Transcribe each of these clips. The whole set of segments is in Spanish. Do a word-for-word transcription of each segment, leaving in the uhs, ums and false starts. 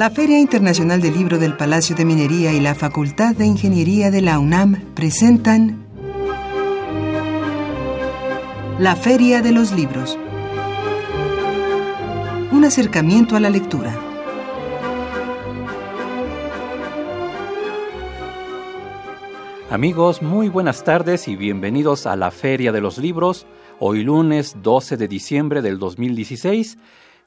La Feria Internacional del Libro del Palacio de Minería y la Facultad de Ingeniería de la UNAM presentan La Feria de los Libros. Un acercamiento a la lectura. Amigos, muy buenas tardes y bienvenidos a la Feria de los Libros. Hoy lunes doce de diciembre del dos mil dieciséis.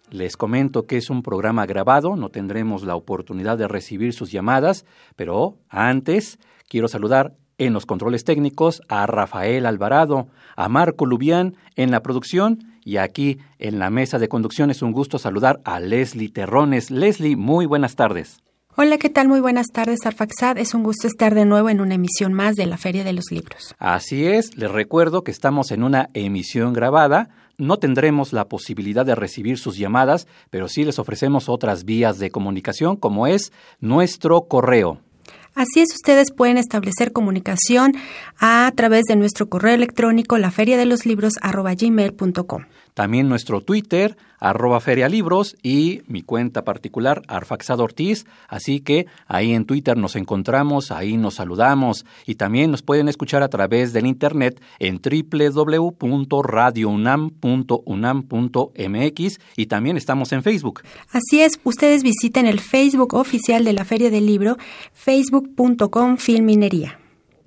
Les comento que es un programa grabado, no tendremos la oportunidad de recibir sus llamadas, pero antes quiero saludar en los controles técnicos a Rafael Alvarado, a Marco Lubián en la producción y aquí en la mesa de conducción es un gusto saludar a Leslie Terrones. Leslie, muy buenas tardes. Hola, ¿qué tal? Muy buenas tardes, Arfaxad. Es un gusto estar de nuevo en una emisión más de la Feria de los Libros. Así es, les recuerdo que estamos en una emisión grabada. No tendremos la posibilidad de recibir sus llamadas, pero sí les ofrecemos otras vías de comunicación, como es nuestro correo. Así es, ustedes pueden establecer comunicación a través de nuestro correo electrónico laferiadeloslibros arroba gmail punto com. También nuestro Twitter, arroba ferialibros, y mi cuenta particular, Arfaxado Ortiz. Así que ahí en Twitter nos encontramos, ahí nos saludamos. Y también nos pueden escuchar a través del internet en doble u doble u doble u punto radio unam punto unam punto m x y también estamos en Facebook. Así es, ustedes visiten el Facebook oficial de la Feria del Libro, facebook punto com Filminería.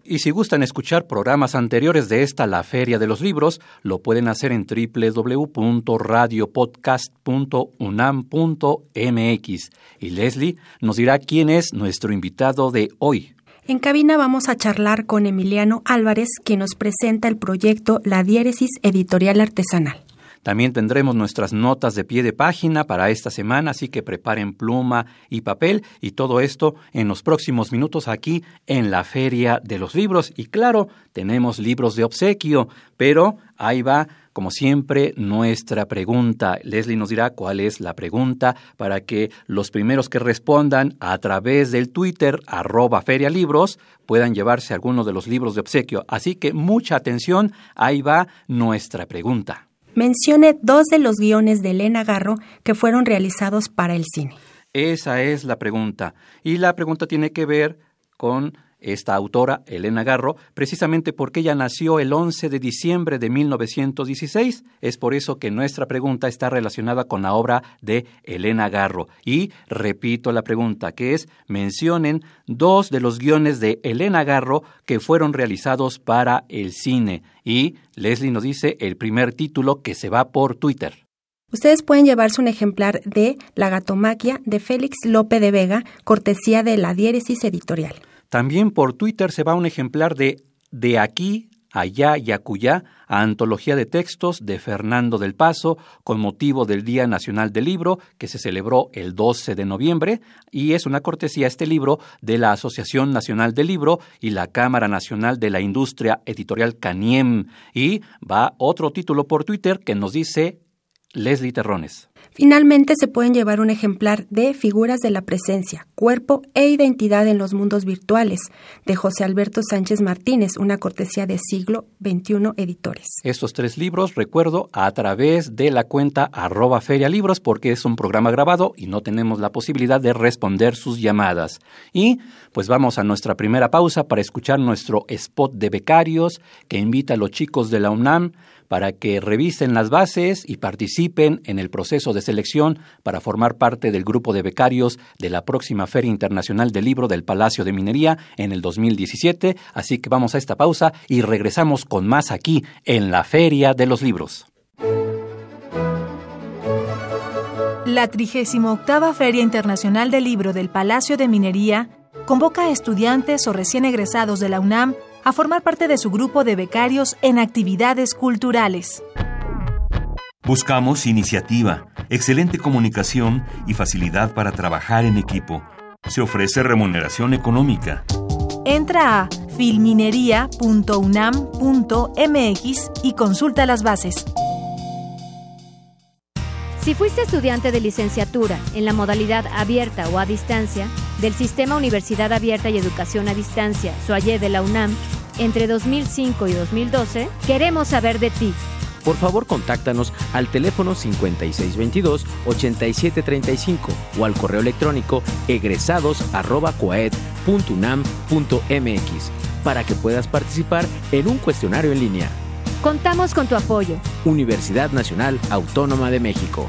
Y si gustan escuchar programas anteriores de esta La Feria de los Libros, lo pueden hacer en doble u doble u doble u punto radio podcast punto unam punto m x. Y Leslie nos dirá quién es nuestro invitado de hoy. En cabina vamos a charlar con Emiliano Álvarez, quien nos presenta el proyecto La Diéresis Editorial Artesanal. También tendremos nuestras notas de pie de página para esta semana, así que preparen pluma y papel y todo esto en los próximos minutos aquí en la Feria de los Libros. Y claro, tenemos libros de obsequio, pero ahí va, como siempre, nuestra pregunta. Leslie nos dirá cuál es la pregunta para que los primeros que respondan a través del Twitter, arroba ferialibros, puedan llevarse alguno de los libros de obsequio. Así que mucha atención, ahí va nuestra pregunta. Mencione dos de los guiones de Elena Garro que fueron realizados para el cine. Esa es la pregunta. Y la pregunta tiene que ver con esta autora, Elena Garro, precisamente porque ella nació el once de diciembre de mil novecientos dieciséis. Es por eso que nuestra pregunta está relacionada con la obra de Elena Garro. Y repito la pregunta, que es, mencionen dos de los guiones de Elena Garro que fueron realizados para el cine. Y Leslie nos dice el primer título que se va por Twitter. Ustedes pueden llevarse un ejemplar de La gatomaquia de Félix Lope de Vega, cortesía de la Diéresis Editorial. También por Twitter se va un ejemplar de De aquí, allá y acuyá, a antología de textos de Fernando del Paso, con motivo del Día Nacional del Libro, que se celebró el doce de noviembre, y es una cortesía este libro de la Asociación Nacional del Libro y la Cámara Nacional de la Industria Editorial CANIEM. Y va otro título por Twitter que nos dice Leslie Terrones. Finalmente se pueden llevar un ejemplar de Figuras de la Presencia, Cuerpo e Identidad en los Mundos Virtuales, de José Alberto Sánchez Martínez, una cortesía de Siglo veintiuno Editores. Estos tres libros, recuerdo, a través de la cuenta arroba ferialibros, porque es un programa grabado y no tenemos la posibilidad de responder sus llamadas. Y pues vamos a nuestra primera pausa para escuchar nuestro spot de becarios que invita a los chicos de la UNAM para que revisen las bases y participen en el proceso de selección para formar parte del grupo de becarios de la próxima Feria Internacional del Libro del Palacio de Minería en el dos mil diecisiete. Así que vamos a esta pausa y regresamos con más aquí en la Feria de los Libros. La trigésima octava Feria Internacional del Libro del Palacio de Minería convoca a estudiantes o recién egresados de la UNAM a formar parte de su grupo de becarios en actividades culturales. Buscamos iniciativa, excelente comunicación y facilidad para trabajar en equipo. Se ofrece remuneración económica. Entra a filminería punto unam punto m x y consulta las bases. Si fuiste estudiante de licenciatura en la modalidad abierta o a distancia del Sistema Universidad Abierta y Educación a Distancia, SUAYE de la UNAM, entre dos mil cinco y dos mil doce, queremos saber de ti. por favor contáctanos al teléfono cincuenta y seis veintidós ochenta y siete treinta y cinco o al correo electrónico egresados arroba coaed punto unam punto mx para que puedas participar en un cuestionario en línea. Contamos con tu apoyo. Universidad Nacional Autónoma de México.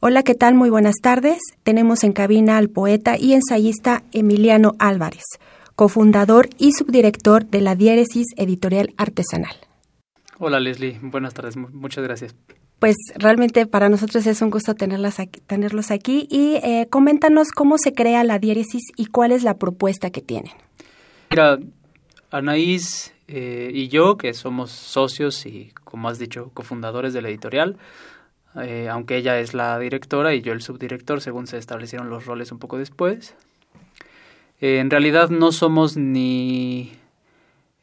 Hola, ¿qué tal? Muy buenas tardes. Tenemos en cabina al poeta y ensayista Emiliano Álvarez, cofundador y subdirector de la Diéresis Editorial Artesanal. Hola, Leslie. Buenas tardes. Muchas gracias. Pues realmente para nosotros es un gusto tenerlas aquí, tenerlos aquí y eh, coméntanos cómo se crea la Diéresis y cuál es la propuesta que tienen. Mira, Anaís eh, y yo, que somos socios y, como has dicho, cofundadores de la editorial, eh, aunque ella es la directora y yo el subdirector, según se establecieron los roles un poco después, eh, en realidad no somos ni...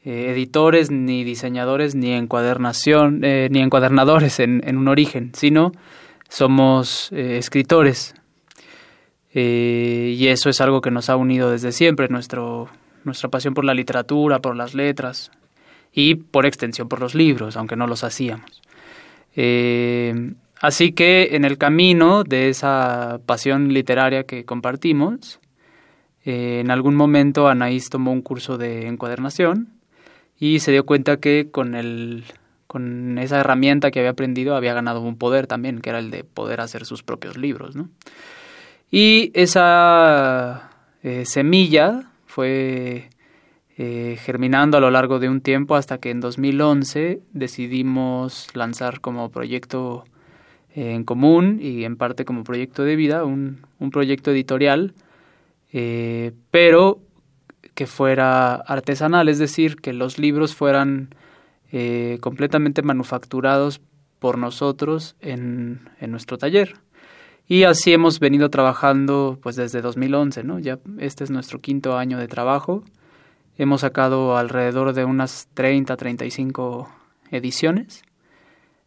Eh, editores, ni diseñadores, ni encuadernación, eh, ni encuadernadores en, en un origen, sino somos eh, escritores. Eh, y eso es algo que nos ha unido desde siempre, nuestro, nuestra pasión por la literatura, por las letras y por extensión por los libros, aunque no los hacíamos. Eh, así que en el camino de esa pasión literaria que compartimos, eh, en algún momento Anaís tomó un curso de encuadernación y se dio cuenta que con el con esa herramienta que había aprendido había ganado un poder también, que era el de poder hacer sus propios libros, ¿no? Y esa eh, semilla fue eh, germinando a lo largo de un tiempo hasta que en dos mil once decidimos lanzar como proyecto eh, en común y en parte como proyecto de vida, un, un proyecto editorial, eh, pero... que fuera artesanal, es decir, que los libros fueran eh, completamente manufacturados por nosotros en, en nuestro taller. Y así hemos venido trabajando pues desde dos mil once, ¿no? Ya este es nuestro quinto año de trabajo. Hemos sacado alrededor de unas treinta, treinta y cinco ediciones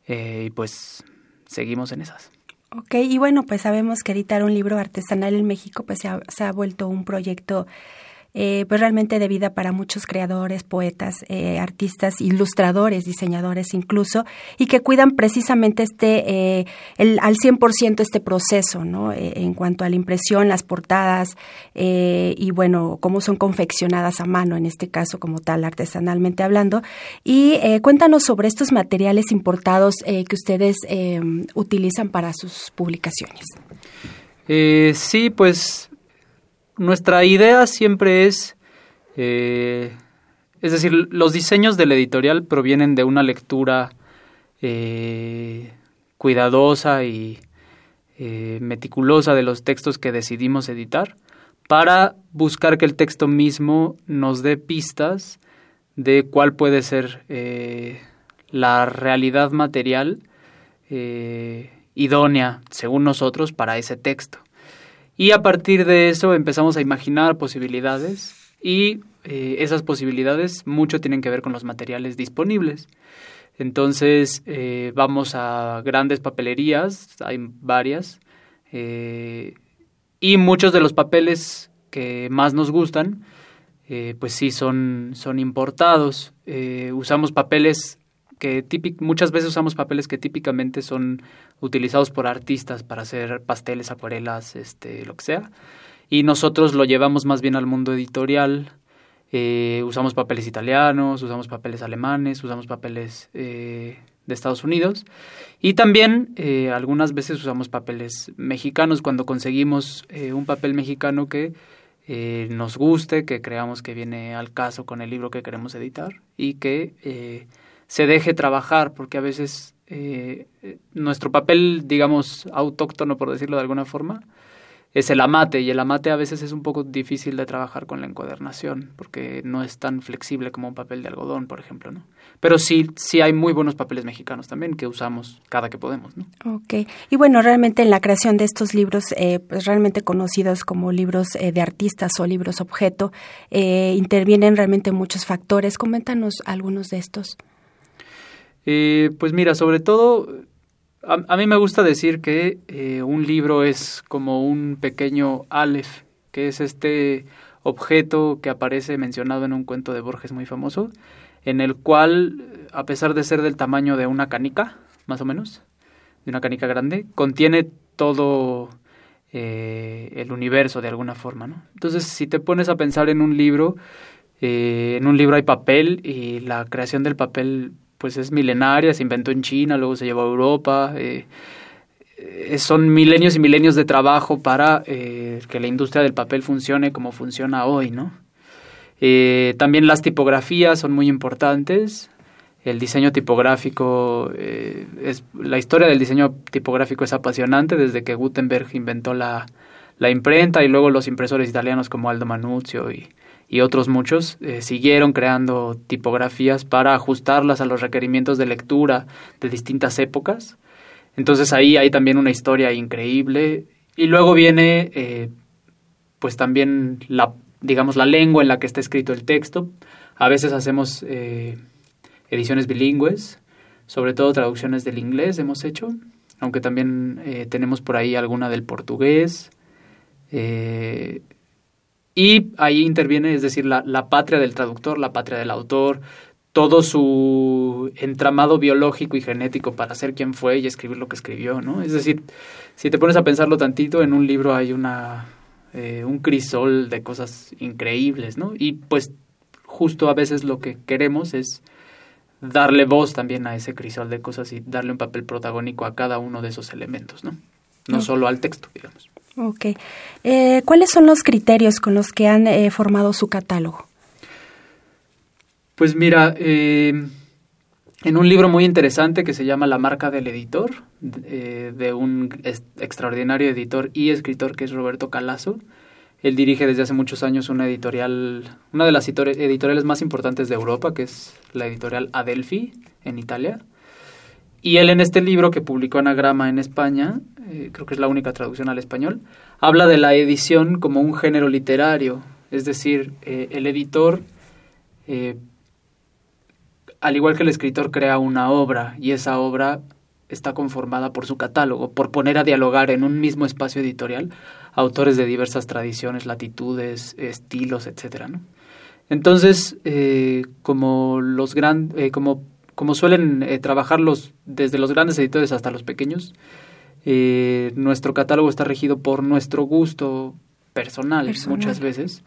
eh, y pues seguimos en esas. Ok, y bueno, pues sabemos que editar un libro artesanal en México pues se ha, se ha vuelto un proyecto Eh, pues realmente de vida para muchos creadores, poetas, eh, artistas, ilustradores, diseñadores incluso, y que cuidan precisamente este eh, el, al cien por ciento este proceso, ¿no? Eh, en cuanto a la impresión, las portadas eh, y bueno, cómo son confeccionadas a mano, en este caso como tal, artesanalmente hablando. Y eh, cuéntanos sobre estos materiales importados eh, que ustedes eh, utilizan para sus publicaciones. Eh, sí, pues... Nuestra idea siempre es, eh, es decir, los diseños de la editorial provienen de una lectura eh, cuidadosa y eh, meticulosa de los textos que decidimos editar para buscar que el texto mismo nos dé pistas de cuál puede ser eh, la realidad material eh, idónea, según nosotros, para ese texto. Y a partir de eso empezamos a imaginar posibilidades y eh, esas posibilidades mucho tienen que ver con los materiales disponibles. Entonces eh, vamos a grandes papelerías, hay varias, eh, y muchos de los papeles que más nos gustan, eh, pues sí son, son importados. Eh, usamos papeles que típic, muchas veces usamos papeles que típicamente son utilizados por artistas para hacer pasteles, acuarelas, este, lo que sea. Y nosotros lo llevamos más bien al mundo editorial. Eh, usamos papeles italianos, usamos papeles alemanes, usamos papeles eh, de Estados Unidos. Y también eh, algunas veces usamos papeles mexicanos cuando conseguimos eh, un papel mexicano que eh, nos guste, que creamos que viene al caso con el libro que queremos editar y que... Eh, se deje trabajar, porque a veces eh, nuestro papel, digamos, autóctono, por decirlo de alguna forma, es el amate, y el amate a veces es un poco difícil de trabajar con la encuadernación, porque no es tan flexible como un papel de algodón, por ejemplo, ¿no? Pero sí, sí hay muy buenos papeles mexicanos también, que usamos cada que podemos, ¿no? Ok. Y bueno, realmente en la creación de estos libros, eh, pues realmente conocidos como libros eh, de artistas o libros objeto, eh, intervienen realmente muchos factores. Coméntanos algunos de estos. Eh, pues mira, sobre todo, a, a mí me gusta decir que eh, un libro es como un pequeño Aleph, que es este objeto que aparece mencionado en un cuento de Borges muy famoso, en el cual a pesar de ser del tamaño de una canica, más o menos, de una canica grande, contiene todo eh, el universo de alguna forma, ¿no? Entonces, si te pones a pensar en un libro, eh, en un libro hay papel y la creación del papel pues es milenaria, se inventó en China, luego se llevó a Europa, eh, son milenios y milenios de trabajo para eh, que la industria del papel funcione como funciona hoy, ¿no? Eh, también las tipografías son muy importantes, el diseño tipográfico, eh, es, la historia del diseño tipográfico es apasionante desde que Gutenberg inventó la, la imprenta y luego los impresores italianos como Aldo Manuzio y, y otros muchos eh, siguieron creando tipografías para ajustarlas a los requerimientos de lectura de distintas épocas. Entonces ahí hay también una historia increíble y luego viene eh, pues también la, digamos, la lengua en la que está escrito el texto. A veces hacemos eh, ediciones bilingües, sobre todo traducciones del inglés hemos hecho, aunque también eh, tenemos por ahí alguna del portugués. Eh, y ahí interviene, es decir, la, la patria del traductor, la patria del autor, todo su entramado biológico y genético para ser quien fue y escribir lo que escribió, ¿no? Es decir, si te pones a pensarlo tantito, en un libro hay una eh, un crisol de cosas increíbles, ¿no? Y pues justo a veces lo que queremos es darle voz también a ese crisol de cosas y darle un papel protagónico a cada uno de esos elementos, ¿no? No solo al texto, digamos. Ok. Eh, ¿cuáles son los criterios con los que han eh, formado su catálogo? Pues mira, eh, en un libro muy interesante que se llama La marca del editor, eh, de un extraordinario editor y escritor que es Roberto Calazo. Él dirige desde hace muchos años una editorial, una de las editoriales más importantes de Europa, que es la editorial Adelphi, en Italia. Y él en este libro que publicó Anagrama en España, eh, creo que es la única traducción al español, habla de la edición como un género literario. Es decir, eh, el editor... Eh, al igual que el escritor crea una obra y esa obra está conformada por su catálogo, por poner a dialogar en un mismo espacio editorial autores de diversas tradiciones, latitudes, estilos, etcétera, ¿no? Entonces, eh, como los gran, eh, como, como suelen eh, trabajar los, desde los grandes editores hasta los pequeños, eh, nuestro catálogo está regido por nuestro gusto personal, personal. muchas veces.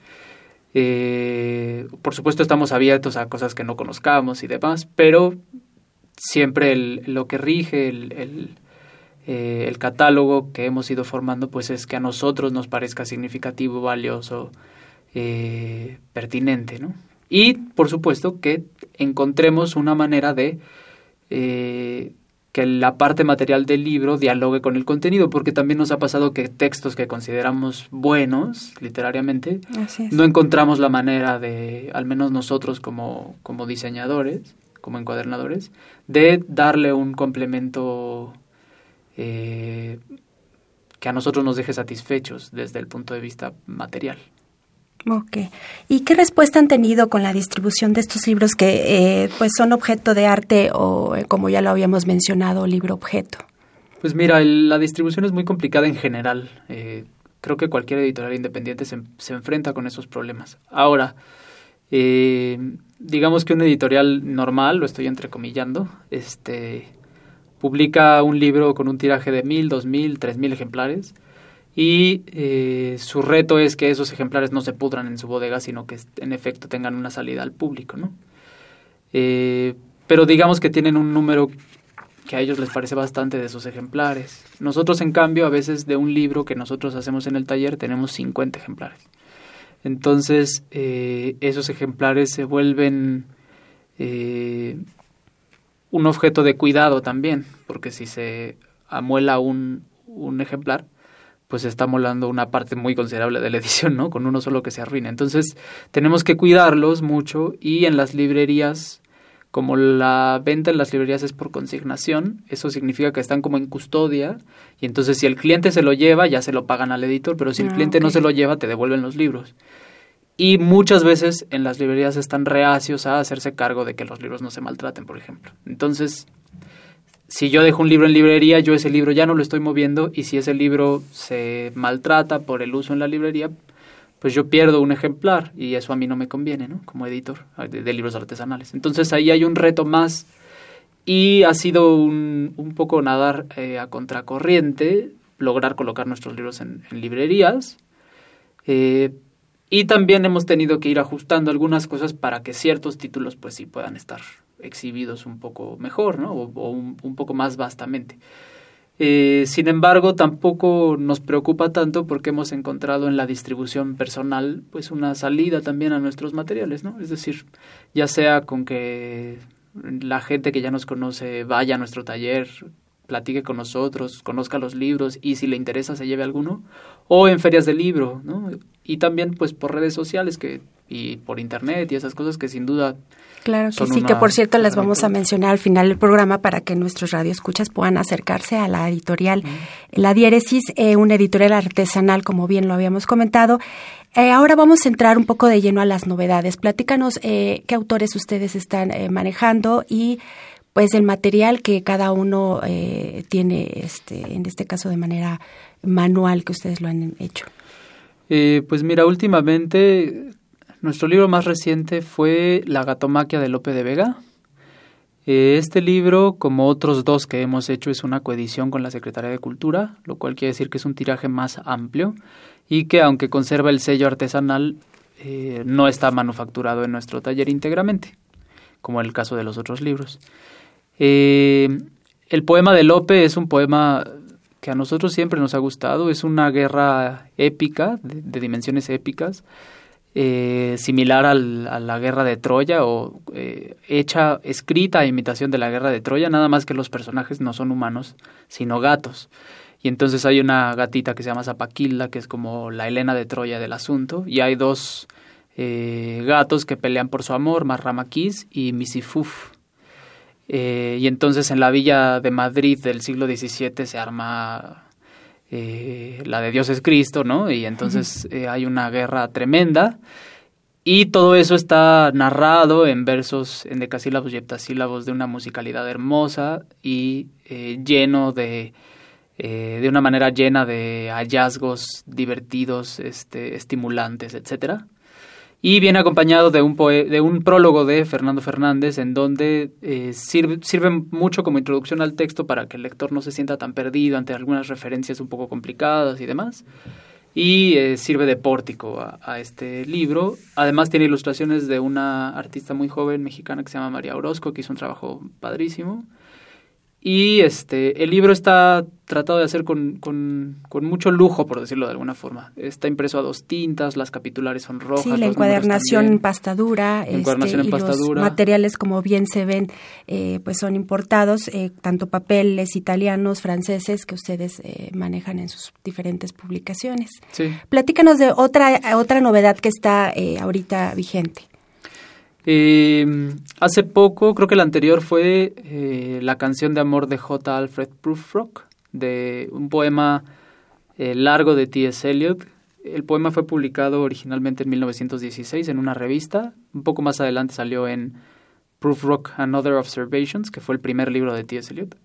Eh, por supuesto estamos abiertos a cosas que no conozcamos y demás, pero siempre el, lo que rige el, el, eh, el catálogo que hemos ido formando pues es que a nosotros nos parezca significativo, valioso, eh, pertinente, ¿no? Y por supuesto que encontremos una manera de eh, que la parte material del libro dialogue con el contenido, porque también nos ha pasado que textos que consideramos buenos literariamente, no encontramos la manera de, al menos nosotros como, como diseñadores, como encuadernadores, de darle un complemento eh, que a nosotros nos deje satisfechos desde el punto de vista material. Ok. ¿Y qué respuesta han tenido con la distribución de estos libros que eh, pues son objeto de arte o, como ya lo habíamos mencionado, libro-objeto? Pues mira, el, la distribución es muy complicada en general. Eh, creo que cualquier editorial independiente se, se enfrenta con esos problemas. Ahora, eh, digamos que una editorial normal, lo estoy entrecomillando, este, publica un libro con un tiraje de mil, dos mil, tres mil ejemplares. Y eh, su reto es que esos ejemplares no se pudran en su bodega, sino que en efecto tengan una salida al público, ¿no? Eh, pero digamos que tienen un número que a ellos les parece bastante de esos ejemplares. Nosotros, en cambio, a veces de un libro que nosotros hacemos en el taller tenemos cincuenta ejemplares. Entonces, eh, esos ejemplares se vuelven eh, un objeto de cuidado también, porque si se amuela un, un ejemplar, pues está molando una parte muy considerable de la edición, ¿no? Con uno solo que se arruina. Entonces, tenemos que cuidarlos mucho y en las librerías, como la venta en las librerías es por consignación, eso significa que están como en custodia y entonces si el cliente se lo lleva, ya se lo pagan al editor, pero si ah, el cliente okay. no se lo lleva, te devuelven los libros. Y muchas veces en las librerías están reacios a hacerse cargo de que los libros no se maltraten, por ejemplo. Entonces... si yo dejo un libro en librería, yo ese libro ya no lo estoy moviendo y si ese libro se maltrata por el uso en la librería, pues yo pierdo un ejemplar y eso a mí no me conviene, ¿no? Como editor de, de libros artesanales. Entonces ahí hay un reto más y ha sido un, un poco nadar eh, a contracorriente, lograr colocar nuestros libros en, en librerías. Eh, y también hemos tenido que ir ajustando algunas cosas para que ciertos títulos pues sí puedan estar exhibidos un poco mejor, ¿no? O, o un, un poco más vastamente. Eh, sin embargo, tampoco nos preocupa tanto porque hemos encontrado en la distribución personal pues una salida también a nuestros materiales, ¿no? Es decir, ya sea con que la gente que ya nos conoce vaya a nuestro taller, platique con nosotros, conozca los libros y si le interesa se lleve alguno, o en ferias de libro, ¿no? Y también pues por redes sociales que y por internet y esas cosas que sin duda... Claro que sí, que por cierto las vamos a mencionar al final del programa para que nuestros radioescuchas puedan acercarse a la editorial. La Diéresis, eh, una editorial artesanal, como bien lo habíamos comentado. Eh, ahora vamos a entrar un poco de lleno a las novedades. Platícanos eh, qué autores ustedes están eh, manejando y pues el material que cada uno eh, tiene, este, en este caso de manera manual, que ustedes lo han hecho. Eh, pues mira, últimamente... Nuestro libro más reciente fue La gatomaquia de Lope de Vega. Este libro, como otros dos que hemos hecho, es una coedición con la Secretaría de Cultura, lo cual quiere decir que es un tiraje más amplio y que, aunque conserva el sello artesanal, eh, no está manufacturado en nuestro taller íntegramente, como en el caso de los otros libros. Eh, el poema de Lope es un poema que a nosotros siempre nos ha gustado. Es una guerra épica, de, de dimensiones épicas, Eh, similar al, a la guerra de Troya o eh, hecha, escrita a imitación de la guerra de Troya, nada más que los personajes no son humanos, sino gatos. Y entonces hay una gatita que se llama Zapaquilda, que es como la Elena de Troya del asunto, y hay dos eh, gatos que pelean por su amor, Marramaquiz y Misifuf. Eh, y entonces en la villa de Madrid del siglo diecisiete se arma... Eh, la de Dios es Cristo, ¿no? Y entonces eh, hay una guerra tremenda y todo eso está narrado en versos en endecasílabos y heptasílabos de una musicalidad hermosa y eh, lleno de, eh, de una manera llena de hallazgos divertidos, este, estimulantes, etcétera. Y viene acompañado de un, poe- de un prólogo de Fernando Fernández en donde eh, sirve, sirve mucho como introducción al texto para que el lector no se sienta tan perdido ante algunas referencias un poco complicadas y demás. Y eh, sirve de pórtico a, a este libro. Además tiene ilustraciones de una artista muy joven mexicana que se llama María Orozco, que hizo un trabajo padrísimo. Y este el libro está tratado de hacer con, con, con mucho lujo, por decirlo de alguna forma. Está impreso a dos tintas, las capitulares son rojas. Sí, la encuadernación en pasta dura, este, encuadernación en y pasta los dura. Materiales, como bien se ven, eh, pues son importados, eh, tanto papeles italianos, franceses, que ustedes eh, manejan en sus diferentes publicaciones. Sí. Platícanos de otra, otra novedad que está eh, ahorita vigente. Eh, hace poco, creo que el anterior fue eh, la canción de amor de J. Alfred Prufrock, de un poema eh, largo de T S Eliot. El poema fue publicado originalmente en mil novecientos dieciséis en una revista. Un poco más adelante salió en Prufrock and Other Observations, que fue el primer libro de T S Eliot.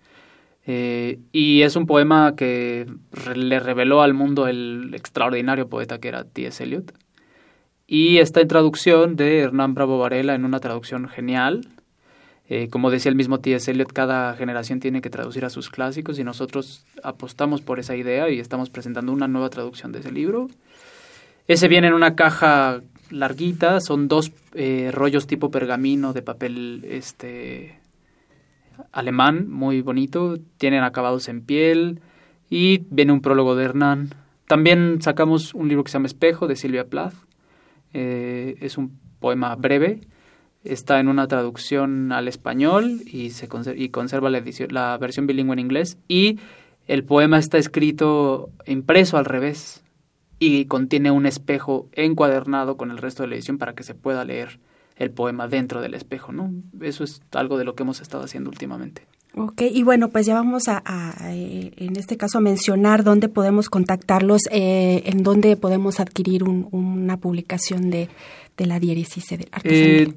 Eh, y es un poema que re- le reveló al mundo el extraordinario poeta que era T S Eliot. Y está en traducción de Hernán Bravo Varela, en una traducción genial. Eh, como decía el mismo T S Eliot, cada generación tiene que traducir a sus clásicos y nosotros apostamos por esa idea y estamos presentando una nueva traducción de ese libro. Ese viene en una caja larguita, son dos eh, rollos tipo pergamino de papel este alemán, muy bonito, tienen acabados en piel y viene un prólogo de Hernán. También sacamos un libro que se llama Espejo, de Sylvia Plath. Eh, es un poema breve, está en una traducción al español y, se conserva, y conserva la, edición, la versión bilingüe en inglés, y el poema está escrito impreso al revés y contiene un espejo encuadernado con el resto de la edición para que se pueda leer el poema dentro del espejo, ¿no? Eso es algo de lo que hemos estado haciendo últimamente. Ok, y bueno, pues ya vamos a, a, a en este caso, a mencionar dónde podemos contactarlos, eh, en dónde podemos adquirir un, una publicación de, de la Diéresis Artesanal. Eh,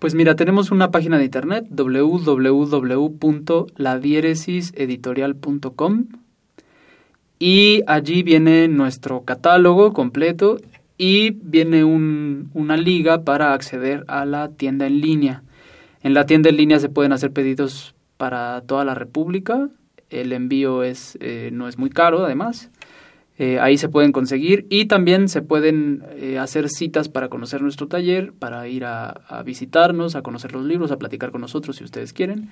pues mira, tenemos una página de internet, doble u doble u doble u punto la diéresis editorial punto com, y allí viene nuestro catálogo completo y viene un, una liga para acceder a la tienda en línea. En la tienda en línea se pueden hacer pedidos para toda la República. El envío es eh, no es muy caro, además. Eh, ahí se pueden conseguir y también se pueden eh, hacer citas para conocer nuestro taller, para ir a, a visitarnos, a conocer los libros, a platicar con nosotros si ustedes quieren.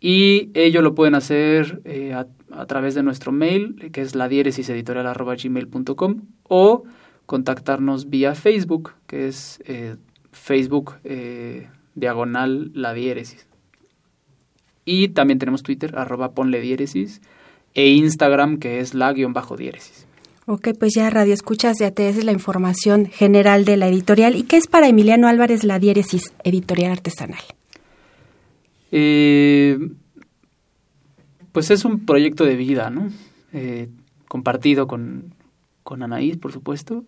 Y ello lo pueden hacer eh, a, a través de nuestro mail, que es la diéresis editorial arroba gmail punto com, o contactarnos vía Facebook, que es eh, Facebook eh, diagonal la diéresis. Y también tenemos Twitter, arroba ponle diéresis, e Instagram, que es la guión bajo diéresis. Ok, pues ya Radio Escuchas, ya te es la información general de la editorial. ¿Y qué es para Emiliano Álvarez la Diéresis Editorial Artesanal? Eh, pues es un proyecto de vida, ¿no? Eh, compartido con, con Anaís, por supuesto.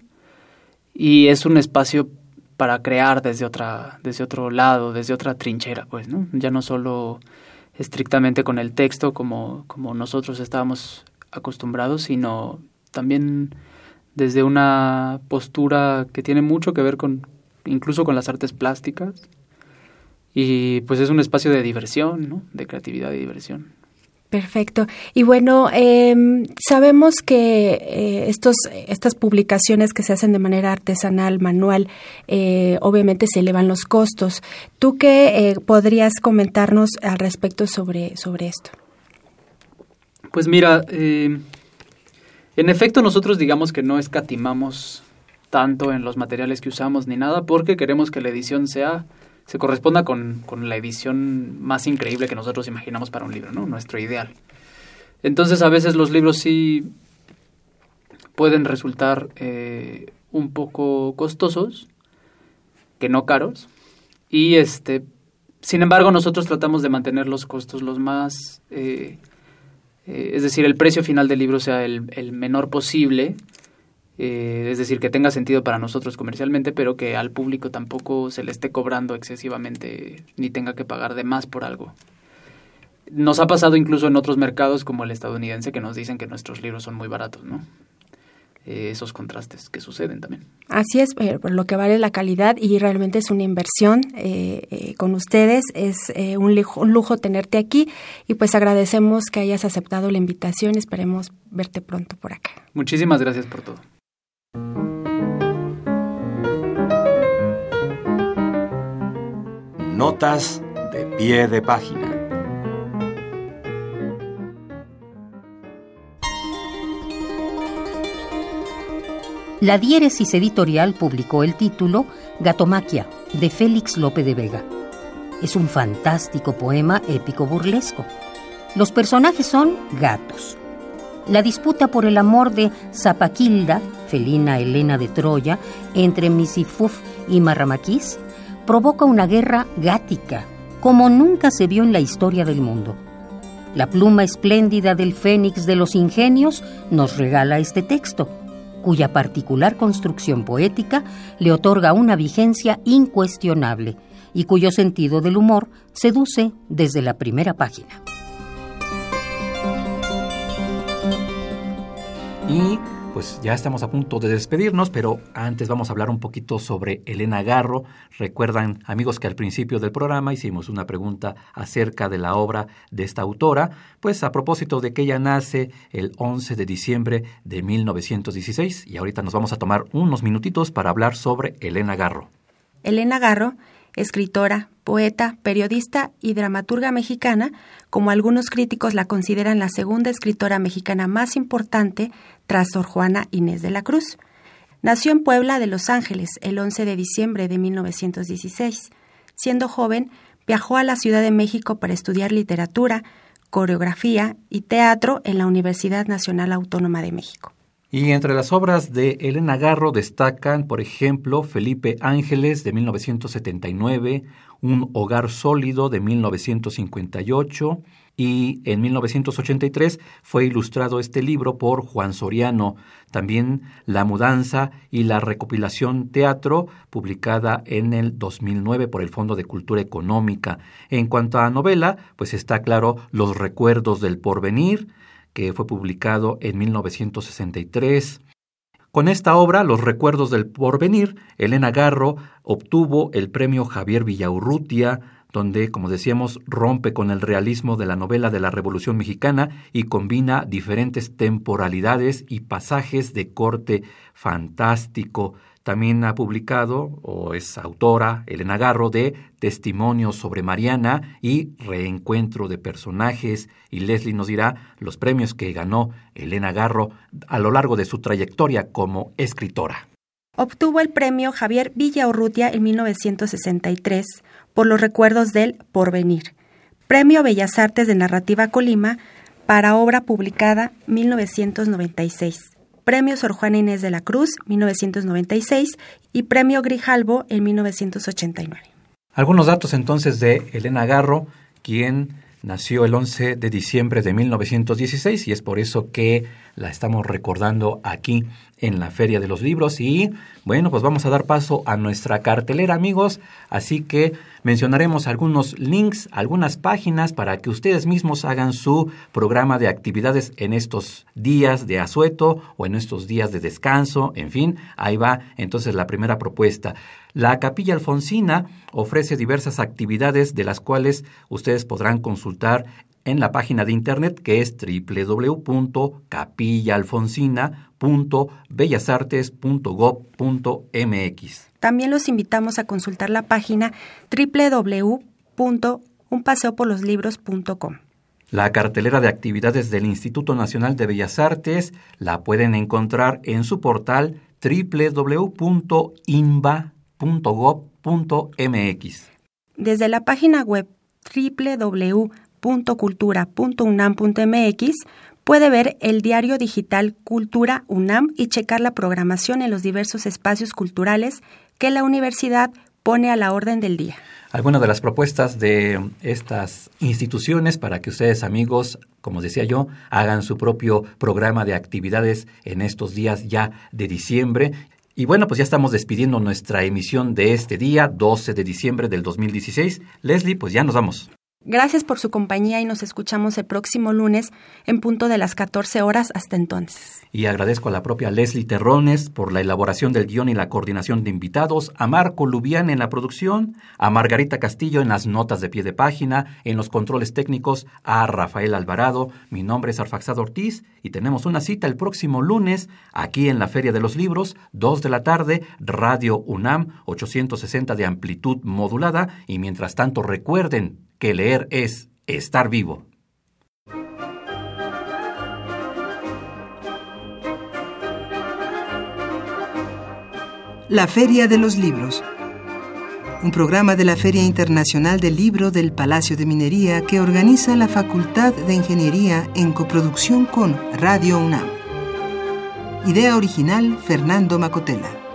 Y es un espacio para crear desde otra, desde otro lado, desde otra trinchera, pues, ¿no? Ya no solo estrictamente con el texto, como, como nosotros estábamos acostumbrados, sino también desde una postura que tiene mucho que ver con, incluso con las artes plásticas. Y pues es un espacio de diversión, ¿no? De creatividad y diversión. Perfecto. Y bueno, eh, sabemos que eh, estos estas publicaciones que se hacen de manera artesanal, manual, eh, obviamente se elevan los costos. ¿Tú qué eh, podrías comentarnos al respecto sobre, sobre esto? Pues mira, eh, en efecto nosotros digamos que no escatimamos tanto en los materiales que usamos ni nada, porque queremos que la edición sea... se corresponda con, con la edición más increíble que nosotros imaginamos para un libro, ¿no? Nuestro ideal. Entonces, a veces los libros sí pueden resultar eh, un poco costosos, que no caros. Y, este, sin embargo, nosotros tratamos de mantener los costos los más... Eh, eh, es decir, el precio final del libro sea el, el menor posible... Eh, es decir, que tenga sentido para nosotros comercialmente, pero que al público tampoco se le esté cobrando excesivamente ni tenga que pagar de más por algo. Nos ha pasado incluso en otros mercados como el estadounidense que nos dicen que nuestros libros son muy baratos, ¿no? Eh, esos contrastes que suceden también. Así es, eh, por lo que vale la calidad y realmente es una inversión eh, eh, con ustedes. Es eh, un, lujo, un lujo tenerte aquí y pues agradecemos que hayas aceptado la invitación. Esperemos verte pronto por acá. Muchísimas gracias por todo. Notas de pie de página. La Diéresis Editorial publicó el título Gatomaquia, de Félix Lope de Vega. Es un fantástico poema épico burlesco. Los personajes son gatos. La disputa por el amor de Zapaquilda, felina Helena de Troya, entre Misifuf y Marramaquiz, provoca una guerra gática, como nunca se vio en la historia del mundo. La pluma espléndida del Fénix de los Ingenios nos regala este texto, cuya particular construcción poética le otorga una vigencia incuestionable y cuyo sentido del humor seduce desde la primera página. Y pues ya estamos a punto de despedirnos, pero antes vamos a hablar un poquito sobre Elena Garro. Recuerdan, amigos, que al principio del programa hicimos una pregunta acerca de la obra de esta autora, pues a propósito de que ella nace el once de diciembre de mil novecientos dieciséis, y ahorita nos vamos a tomar unos minutitos para hablar sobre Elena Garro. Elena Garro, escritora, poeta, periodista y dramaturga mexicana, como algunos críticos la consideran la segunda escritora mexicana más importante tras Sor Juana Inés de la Cruz. Nació en Puebla de Los Ángeles el once de diciembre de mil novecientos dieciséis. Siendo joven, viajó a la Ciudad de México para estudiar literatura, coreografía y teatro en la Universidad Nacional Autónoma de México. Y entre las obras de Elena Garro destacan, por ejemplo, Felipe Ángeles, de mil novecientos setenta y nueve, Un hogar sólido, de mil novecientos cincuenta y ocho, y en mil novecientos ochenta y tres fue ilustrado este libro por Juan Soriano. También La mudanza y la recopilación Teatro, publicada en el dos mil nueve por el Fondo de Cultura Económica. En cuanto a novela, pues está claro Los recuerdos del porvenir, que fue publicado en mil novecientos sesenta y tres. Con esta obra, Los recuerdos del porvenir, Elena Garro obtuvo el premio Javier Villaurrutia donde, como decíamos, rompe con el realismo de la novela de la Revolución Mexicana y combina diferentes temporalidades y pasajes de corte fantástico. También ha publicado, o es autora, Elena Garro, de Testimonios sobre Mariana y Reencuentro de Personajes. Y Leslie nos dirá los premios que ganó Elena Garro a lo largo de su trayectoria como escritora. Obtuvo el premio Javier Villaurrutia en mil novecientos sesenta y tres por Los recuerdos del porvenir. Premio Bellas Artes de Narrativa Colima para obra publicada mil novecientos noventa y seis. Premio Sor Juana Inés de la Cruz, mil novecientos noventa y seis, y Premio Grijalbo en mil novecientos ochenta y nueve. Algunos datos entonces de Elena Garro, quien nació el once de diciembre de mil novecientos dieciséis, y es por eso que la estamos recordando aquí en la Feria de los Libros. Y bueno, pues vamos a dar paso a nuestra cartelera, amigos, así que mencionaremos algunos links, algunas páginas para que ustedes mismos hagan su programa de actividades en estos días de asueto o en estos días de descanso, en fin, ahí va entonces la primera propuesta. La Capilla Alfonsina ofrece diversas actividades de las cuales ustedes podrán consultar en la página de internet, que es doble u doble u doble u punto capilla alfonsina punto bellas artes punto gob punto m x. También los invitamos a consultar la página doble u doble u doble u punto un paseo por los libros punto com. La cartelera de actividades del Instituto Nacional de Bellas Artes la pueden encontrar en su portal doble u doble u doble u punto inba punto gob punto m x. Desde la página web doble u doble u doble u punto cultura punto unam punto m x puede ver el diario digital Cultura UNAM y checar la programación en los diversos espacios culturales que la universidad pone a la orden del día. Algunas de las propuestas de estas instituciones para que ustedes, amigos, como decía yo, hagan su propio programa de actividades en estos días ya de diciembre. Y bueno, pues ya estamos despidiendo nuestra emisión de este día, doce de diciembre del dos mil dieciséis. Leslie, pues ya nos vamos. Gracias por su compañía y nos escuchamos el próximo lunes en punto de las catorce horas hasta entonces. Y agradezco a la propia Leslie Terrones por la elaboración del guión y la coordinación de invitados, a Marco Lubián en la producción, a Margarita Castillo en las notas de pie de página, en los controles técnicos, a Rafael Alvarado. Mi nombre es Arfaxado Ortiz y tenemos una cita el próximo lunes aquí en la Feria de los Libros, dos de la tarde, Radio UNAM, ochocientos sesenta de amplitud modulada. Y mientras tanto recuerden que leer es estar vivo. La Feria de los Libros. Un programa de la Feria Internacional del Libro del Palacio de Minería que organiza la Facultad de Ingeniería en coproducción con Radio UNAM. Idea original: Fernando Macotela.